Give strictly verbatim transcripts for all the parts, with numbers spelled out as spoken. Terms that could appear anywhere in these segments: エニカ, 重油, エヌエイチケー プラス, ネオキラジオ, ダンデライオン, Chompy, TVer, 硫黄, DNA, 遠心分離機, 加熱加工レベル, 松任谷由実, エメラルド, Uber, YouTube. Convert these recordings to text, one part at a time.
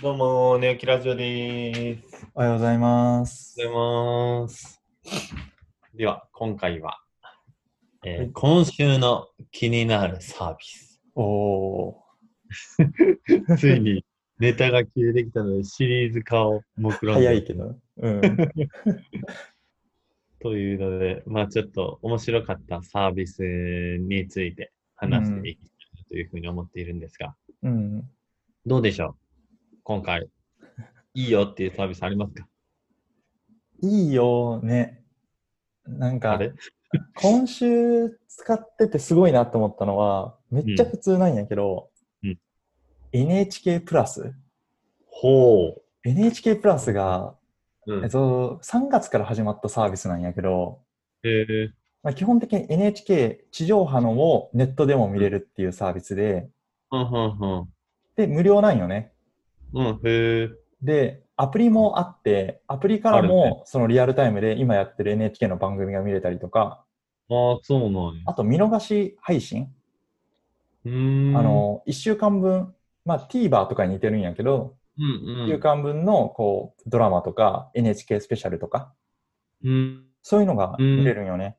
どうも、ネオキラジオです。おはようございます。おはようございます。では、今回は、えーはい、今週の気になるサービス。おー。ついにネタが消えてきたので、シリーズ化を目論んで。早いけど。うん。というので、まあちょっと面白かったサービスについて話していきたいというふうに思っているんですが、うん、どうでしょう今回、いいよっていうサービスありますか？いいよね。なんか、今週使っててすごいなと思ったのは、めっちゃ普通なんやけど、うん、エヌエイチケー プラス。ほう。エヌエイチケー プラスが、うん、えっと、さんがつから始まったサービスなんやけど、えーまあ、基本的に エヌエイチケー 地上波のをネットでも見れるっていうサービスで、うんうんうん、で、無料なんよね。うん、へで、アプリもあって、アプリからもそのリアルタイムで今やってる エヌエイチケー の番組が見れたりとか、あ、そうなんや。あと見逃し配信、うーんあのいっしゅうかんぶん、まあ、TVer とかに似てるんやけど、うんうん、いっしゅうかんぶんのこうドラマとか エヌエイチケー スペシャルとか、うん、そういうのが見れるんよね。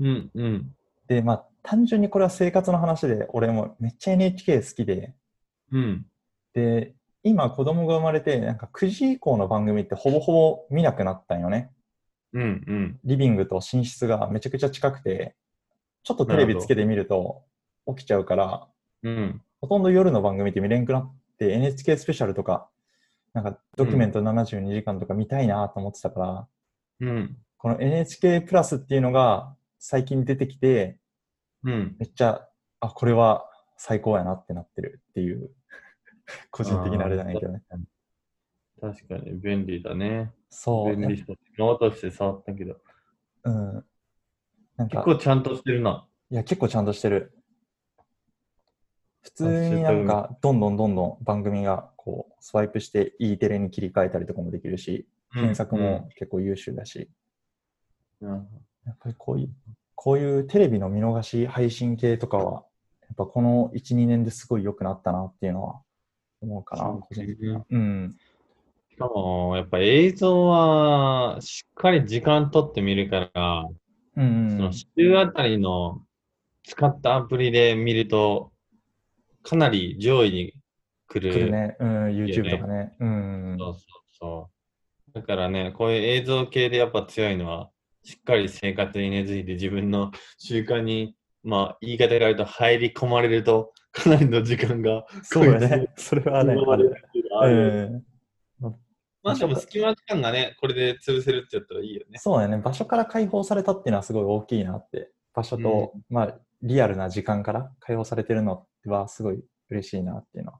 うんうん、で、まあ、単純にこれは生活の話で、俺もめっちゃ エヌエイチケー 好きで、うん、で今子供が生まれてなんかくじ以降の番組ってほぼほぼ見なくなったんよね、うんうん、リビングと寝室がめちゃくちゃ近くてちょっとテレビつけてみると起きちゃうから、うん、ほとんど夜の番組って見れんくなって エヌエイチケー スペシャルとかなんかドキュメントななじゅうにじかんとか見たいなと思ってたから、うん、この エヌエイチケー プラスっていうのが最近出てきて、うん、めっちゃあこれは最高やなってなってるっていう個人的なあれじゃないけどね。確かに便利だね。そう。便利そう。今渡して触ったけど。うん。なんか結構ちゃんとしてるな。いや、結構ちゃんとしてる。普通になんか、どんどんどんどん番組がこう、スワイプして E テレに切り替えたりとかもできるし、検索も結構優秀だし。うんうん、やっぱりこういう、こういうテレビの見逃し配信系とかは、やっぱこのいち、にねんですごい良くなったなっていうのは、思うかな。うん、しかもやっぱ映像はしっかり時間取って見るから、うんうん、その週あたりの使ったアプリで見るとかなり上位に来る、来るね、うん、YouTube とかね、うん、そうそうそうだからねこういう映像系でやっぱ強いのはしっかり生活に根付いて自分の習慣にまあ言い方があると入り込まれるとかなりの時間がそうだね。それはね。まあでも隙間時間がね、これで潰せるって言ったらいいよね。そうだね。場所から解放されたっていうのはすごい大きいなって。場所と、うん、まあリアルな時間から解放されてるのはすごい嬉しいなっていうのは。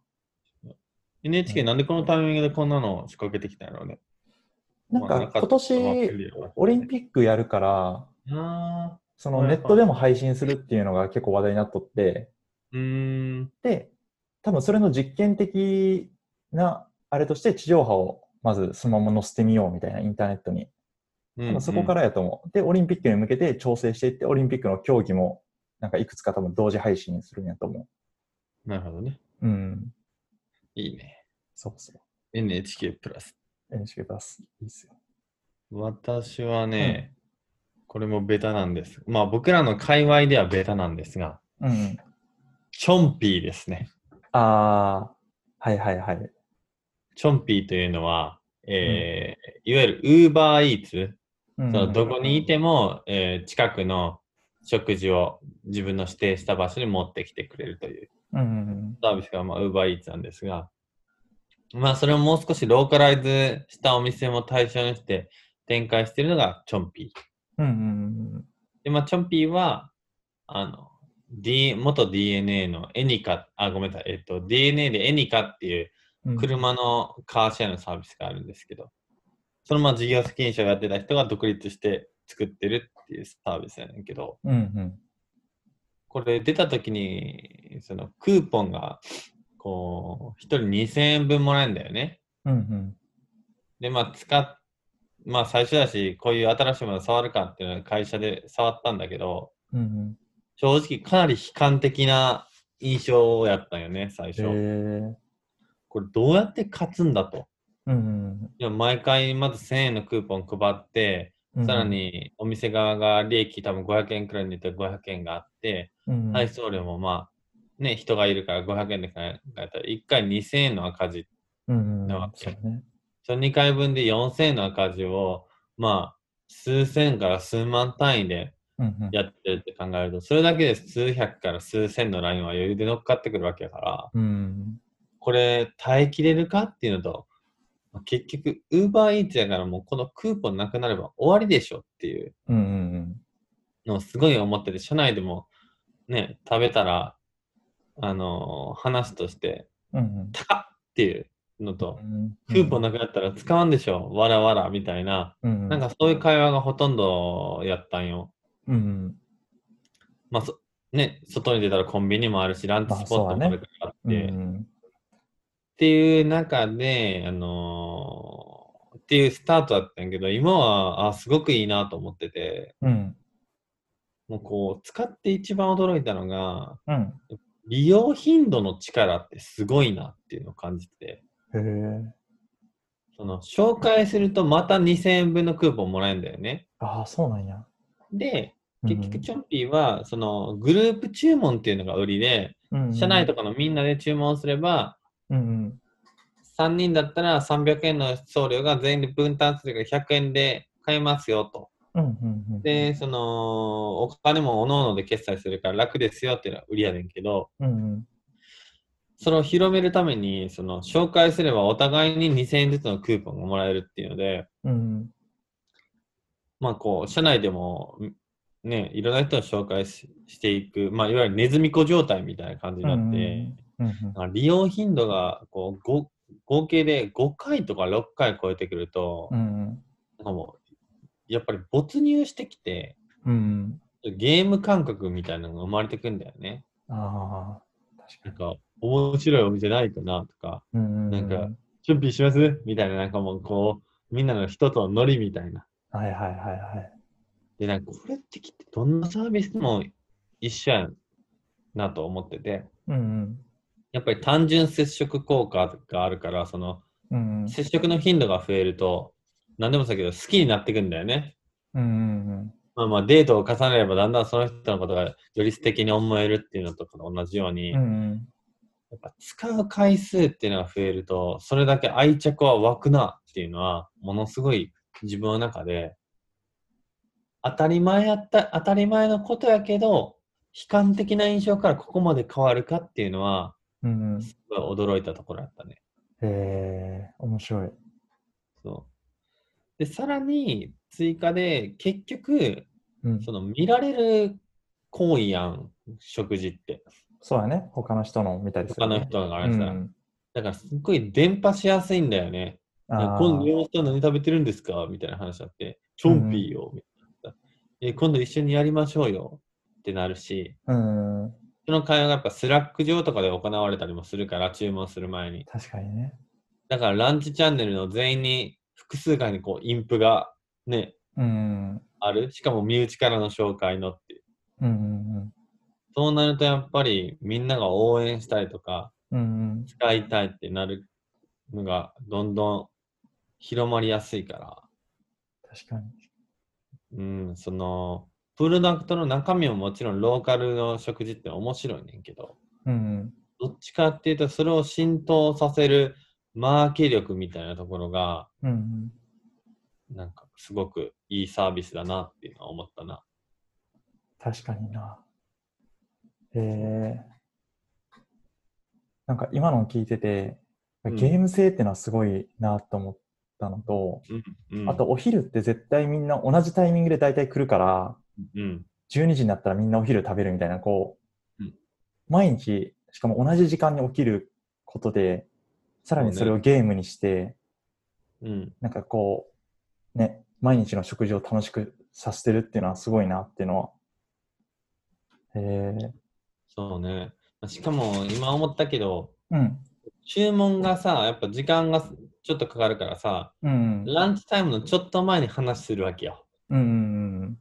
エヌエイチケー なんでこのタイミングでこんなのを仕掛けてきたんだろうね。なんか今年オリンピックやるから、あそのネットでも配信するっていうのが結構話題になっとって、うーんで、多分それの実験的なあれとして地上波をまずそのまま載せてみようみたいなインターネットに、うんうん、そこからやと思う。で、オリンピックに向けて調整していって、オリンピックの競技もなんかいくつか多分同時配信するんやと思う。なるほどね。うん。いいね。そうそう。エヌエイチケー プラス。エヌエイチケー プラス。いいっすよ。私はね、うんこれもベタなんです。まあ僕らの界隈ではベタなんですが、うん、チョンピーですね。ああ、はいはいはい。チョンピーというのは、えーうん、いわゆる Uber Eats、うん、そのどこにいても、えー、近くの食事を自分の指定した場所に持ってきてくれるというサービスが、まあ、Uber Eats なんですが、まあそれをもう少しローカライズしたお店も対象にして展開しているのがチョンピー。うんうんうん、で、まあ、チョンピーは、あの、D、元 ディーエヌエー のエニカ、あ、ごめんなさい、えっと、ディーエヌエー でエニカっていう車のカーシェアのサービスがあるんですけど、うん、そのまま事業責任者をやってた人が独立して作ってるっていうサービスやねんけど、うんうん、これ出た時に、そのクーポンが、こう、ひとりにせんえんぶんもらえるんだよね。うんうん、で、まあ、使っまあ最初だし、こういう新しいものを触るかっていうのは会社で触ったんだけど、うんうん、正直かなり悲観的な印象やったんよね、最初。これどうやって勝つんだと、うんうん、毎回まずせんえんのクーポン配って、うん、さらにお店側が利益多分ごひゃくえんくらいに出てごひゃくえんがあって、うんうん、配送料もまあね人がいるからごひゃくえんで考えたらいっかいにせんえんの赤字なわけ、うんうん、そのにかいぶんでよんせんえんの赤字をまあ数千から数万単位でやってるって考えると、うんうん、それだけで数百から数千のラインは余裕で乗っかってくるわけだから、うん、これ耐えきれるかっていうのと結局 Uber Eats やからもうこのクーポンなくなれば終わりでしょっていうのをすごい思ってて、社内でもね食べたらあのー、話として高っっていうのと、うん、クーポンなくなったら使わんでしょ、うん、わらわらみたいな、うん、なんかそういう会話がほとんどやったんよ、うん、まあそね外に出たらコンビニもあるしランチスポットもあるからって、まあそうだね、うん、っていう中であのー、っていうスタートだったんやけど、今はあすごくいいなと思ってて、うん、もうこう使って一番驚いたのが、うん、利用頻度の力ってすごいなっていうのを感じて、その紹介するとまたにせんえんぶんのクーポンもらえるんだよね。ああ、そうなんや。で、結局チョンピーはそのグループ注文っていうのが売りで、うんうん、社内とかのみんなで注文すれば、うんうん、さんにんだったらさんびゃくえんの送料が全員で分担するからひゃくえんで買えますよと、うんうんうん、で、そのお金もおのおので決済するから楽ですよっていうのは売りやねんけど、うんうんそれを広めるためにその紹介すればお互いににせんえんずつのクーポンがもらえるっていうので、うん、まあこう社内でもねいろんな人を紹介 し, していく、まあいわゆるネズミ子状態みたいな感じになって、うんうんまあ、利用頻度がこう合計でごかいとかろっかい超えてくると、うん、なんかもうやっぱり没入してきて、うん、ゲーム感覚みたいなのが生まれてくんだよね。あ確かに面白いお店ないかなとか、うんなんかチュンピーしますみたいな、なんかもうこうみんなの人とのノリみたいな。はいはいはいはい。でなんかこれってきってどんなサービスも一緒やなと思ってて、うんうん、やっぱり単純接触効果があるからその、うんうん、接触の頻度が増えると何でもそうだけど好きになってくんだよね。うんうんうん。まあまあデートを重ねればだんだんその人のことがより素敵に思えるっていうのとかと同じように。うんうんやっぱ使う回数っていうのが増えるとそれだけ愛着は湧くなっていうのはものすごい自分の中で当たり前やった当たり前のことやけど悲観的な印象からここまで変わるかっていうのは、うん、すごい驚いたところだったね。へー面白い。そうでさらに追加で結局、うん、その見られる行為やん食事ってそうやね。他の人の見たりする、ね。他の人があれしたら、うん、だからすっごい伝播しやすいんだよね。あ今度両人何食べてるんですかみたいな話あって、チョンピーよ、うん、みたいなえ。今度一緒にやりましょうよってなるし、うん、その会話がやっぱスラック上とかで行われたりもするから注文する前に。確かにね。だからランチチャンネルの全員に複数回にこうインプがね、うん、ある。しかも身内からの紹介のっていう。うんうんうんそうなるとやっぱりみんなが応援したいとか、うん、使いたいってなるのがどんどん広まりやすいから確かに、うん、そのプロダクトの中身ももちろんローカルの食事って面白いねんけど、うん、どっちかっていうとそれを浸透させるマーケ力みたいなところが、うん、なんかすごくいいサービスだなっていうのは思ったな。確かにな。えー、なんか今のを聞いててゲーム性ってのはすごいなと思ったのと、うんうん、あとお昼って絶対みんな同じタイミングで大体来るから、うん、じゅうにじになったらみんなお昼食べるみたいなこう、うん、毎日しかも同じ時間に起きることでさらにそれをゲームにして、うん、なんかこうね毎日の食事を楽しくさせてるっていうのはすごいなっていうのは、えーそうね。しかも今思ったけど、うん、注文がさ、やっぱ時間がちょっとかかるからさ、うん、ランチタイムのちょっと前に話するわけよ。うん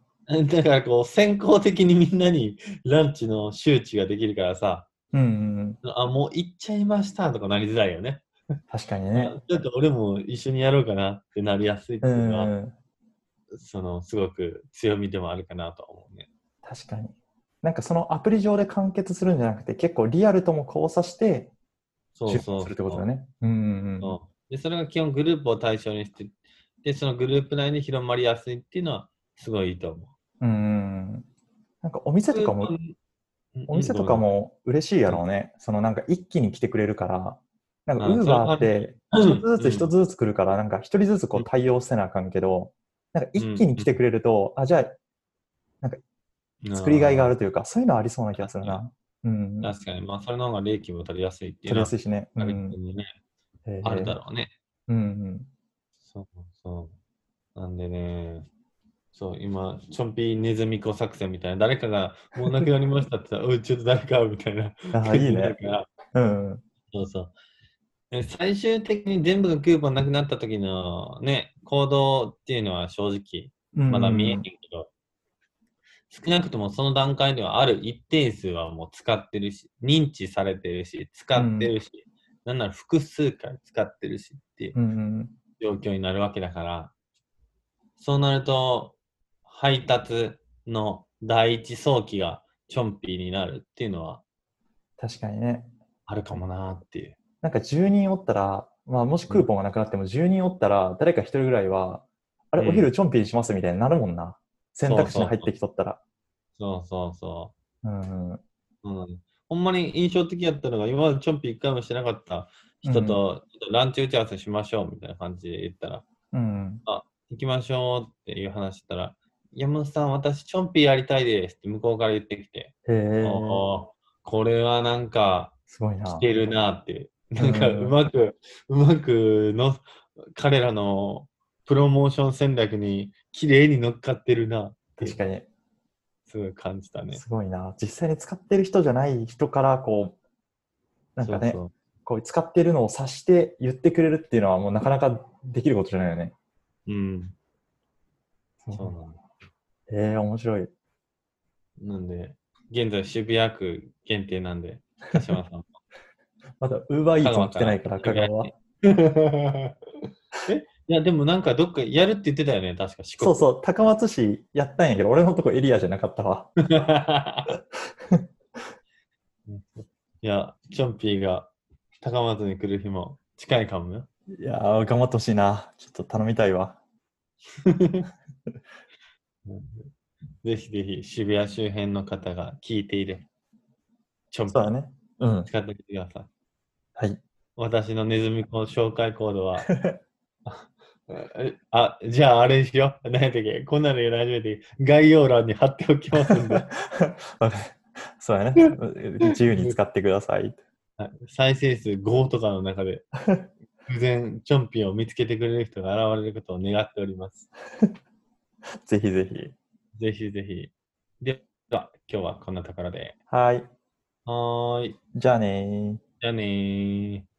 だからこう先行的にみんなにランチの周知ができるからさ、うんあもう行っちゃいましたとかなりづらいよね。確かにね。ちょっと俺も一緒にやろうかなってなりやすいっていうのは、うん、そのすごく強みでもあるかなと思うね。確かに。なんかそのアプリ上で完結するんじゃなくて、結構リアルとも交差してそうそうするってことだね。うんうんうん。そうで、それが基本グループを対象にして、でそのグループ内に広まりやすいっていうのはすごいいいと思う。うん。なんかお店とかも、お店とかも嬉しいやろうね。うん、そのなんか一気に来てくれるから。なんか Uber って一つずつ一つずつ来るから、なんか一人ずつこう対応せなあかんけど、なんか一気に来てくれると、あ、じゃあ、なんか作りがいがあるというか、そういうのありそうな気がするな。うん、確かに、まあそれの方が利益も取りやすいっていうのは。取りやすいしね。うん、ね、えー、あるだろうね。うんうん。そうそう。なんでね、そう、今、チョンピーネズミ子作戦みたいな、誰かがもうなくなりましたって言ったら、おい、ちょっと誰かみたいな。あ、いいね。うん。そうそう。最終的に全部のクーポンなくなった時のね、行動っていうのは正直まだ見えへんけど、うんうん、少なくともその段階ではある一定数はもう使ってるし、認知されてるし、使ってるし、うん、なんなら複数回使ってるしっていう状況になるわけだから、うん、そうなると配達の第一早期がチョンピーになるっていうのは確かにね、あるかもなっていう。なんかじゅうにんおったら、まあ、もしクーポンがなくなってもじゅうにんおったら誰かひとりぐらいは、うん、あれお昼チョンピーしますみたいになるもんな、選択肢に入ってきとったら。そうそうそう、うんうん、ほんまに印象的やったのが、今までチョンピーいっかいもしてなかった人と、うん、ランチ打ち合わせしましょうみたいな感じで言ったら、うん、あ、行きましょうっていう話したら、山本さん私チョンピーやりたいですって向こうから言ってきて、へ、お、これはなんか来てるなって、なんかうまく、うん、うまくの彼らのプロモーション戦略に綺麗に乗っかってるなって確かにすごい感じたね。すごいな、実際に使ってる人じゃない人からこうなんかね、そうそう、こう使ってるのを察して言ってくれるっていうのはもうなかなかできることじゃないよね。うん。そうなんだ。ええー、面白い。なんで現在渋谷区限定なんで、鹿島さん。まだ Uber Eats も来てないから、香川は。え、いや、でもなんかどっかやるって言ってたよね、確か四国。そうそう、高松市やったんやけど、俺のとこエリアじゃなかったわ。いや、チョンピーが高松に来る日も近いかもよ。いやー、頑張ってほしいな。ちょっと頼みたいわ。ぜひぜひ、渋谷周辺の方が聞いているチョンピー。そうだね。うん、使ってみてください。はい。私のネズミ子紹介コードは、あ、じゃああれにしよう。何やったっけ、こんなのやり始めて、概要欄に貼っておきますんで。そうやね。自由に使ってください。再生数ごとかの中で、偶然チョンピンを見つけてくれる人が現れることを願っております。ぜひぜひ。ぜひぜひ。では、今日はこんなところで。はい。はーい。じゃあねー。じゃあねー。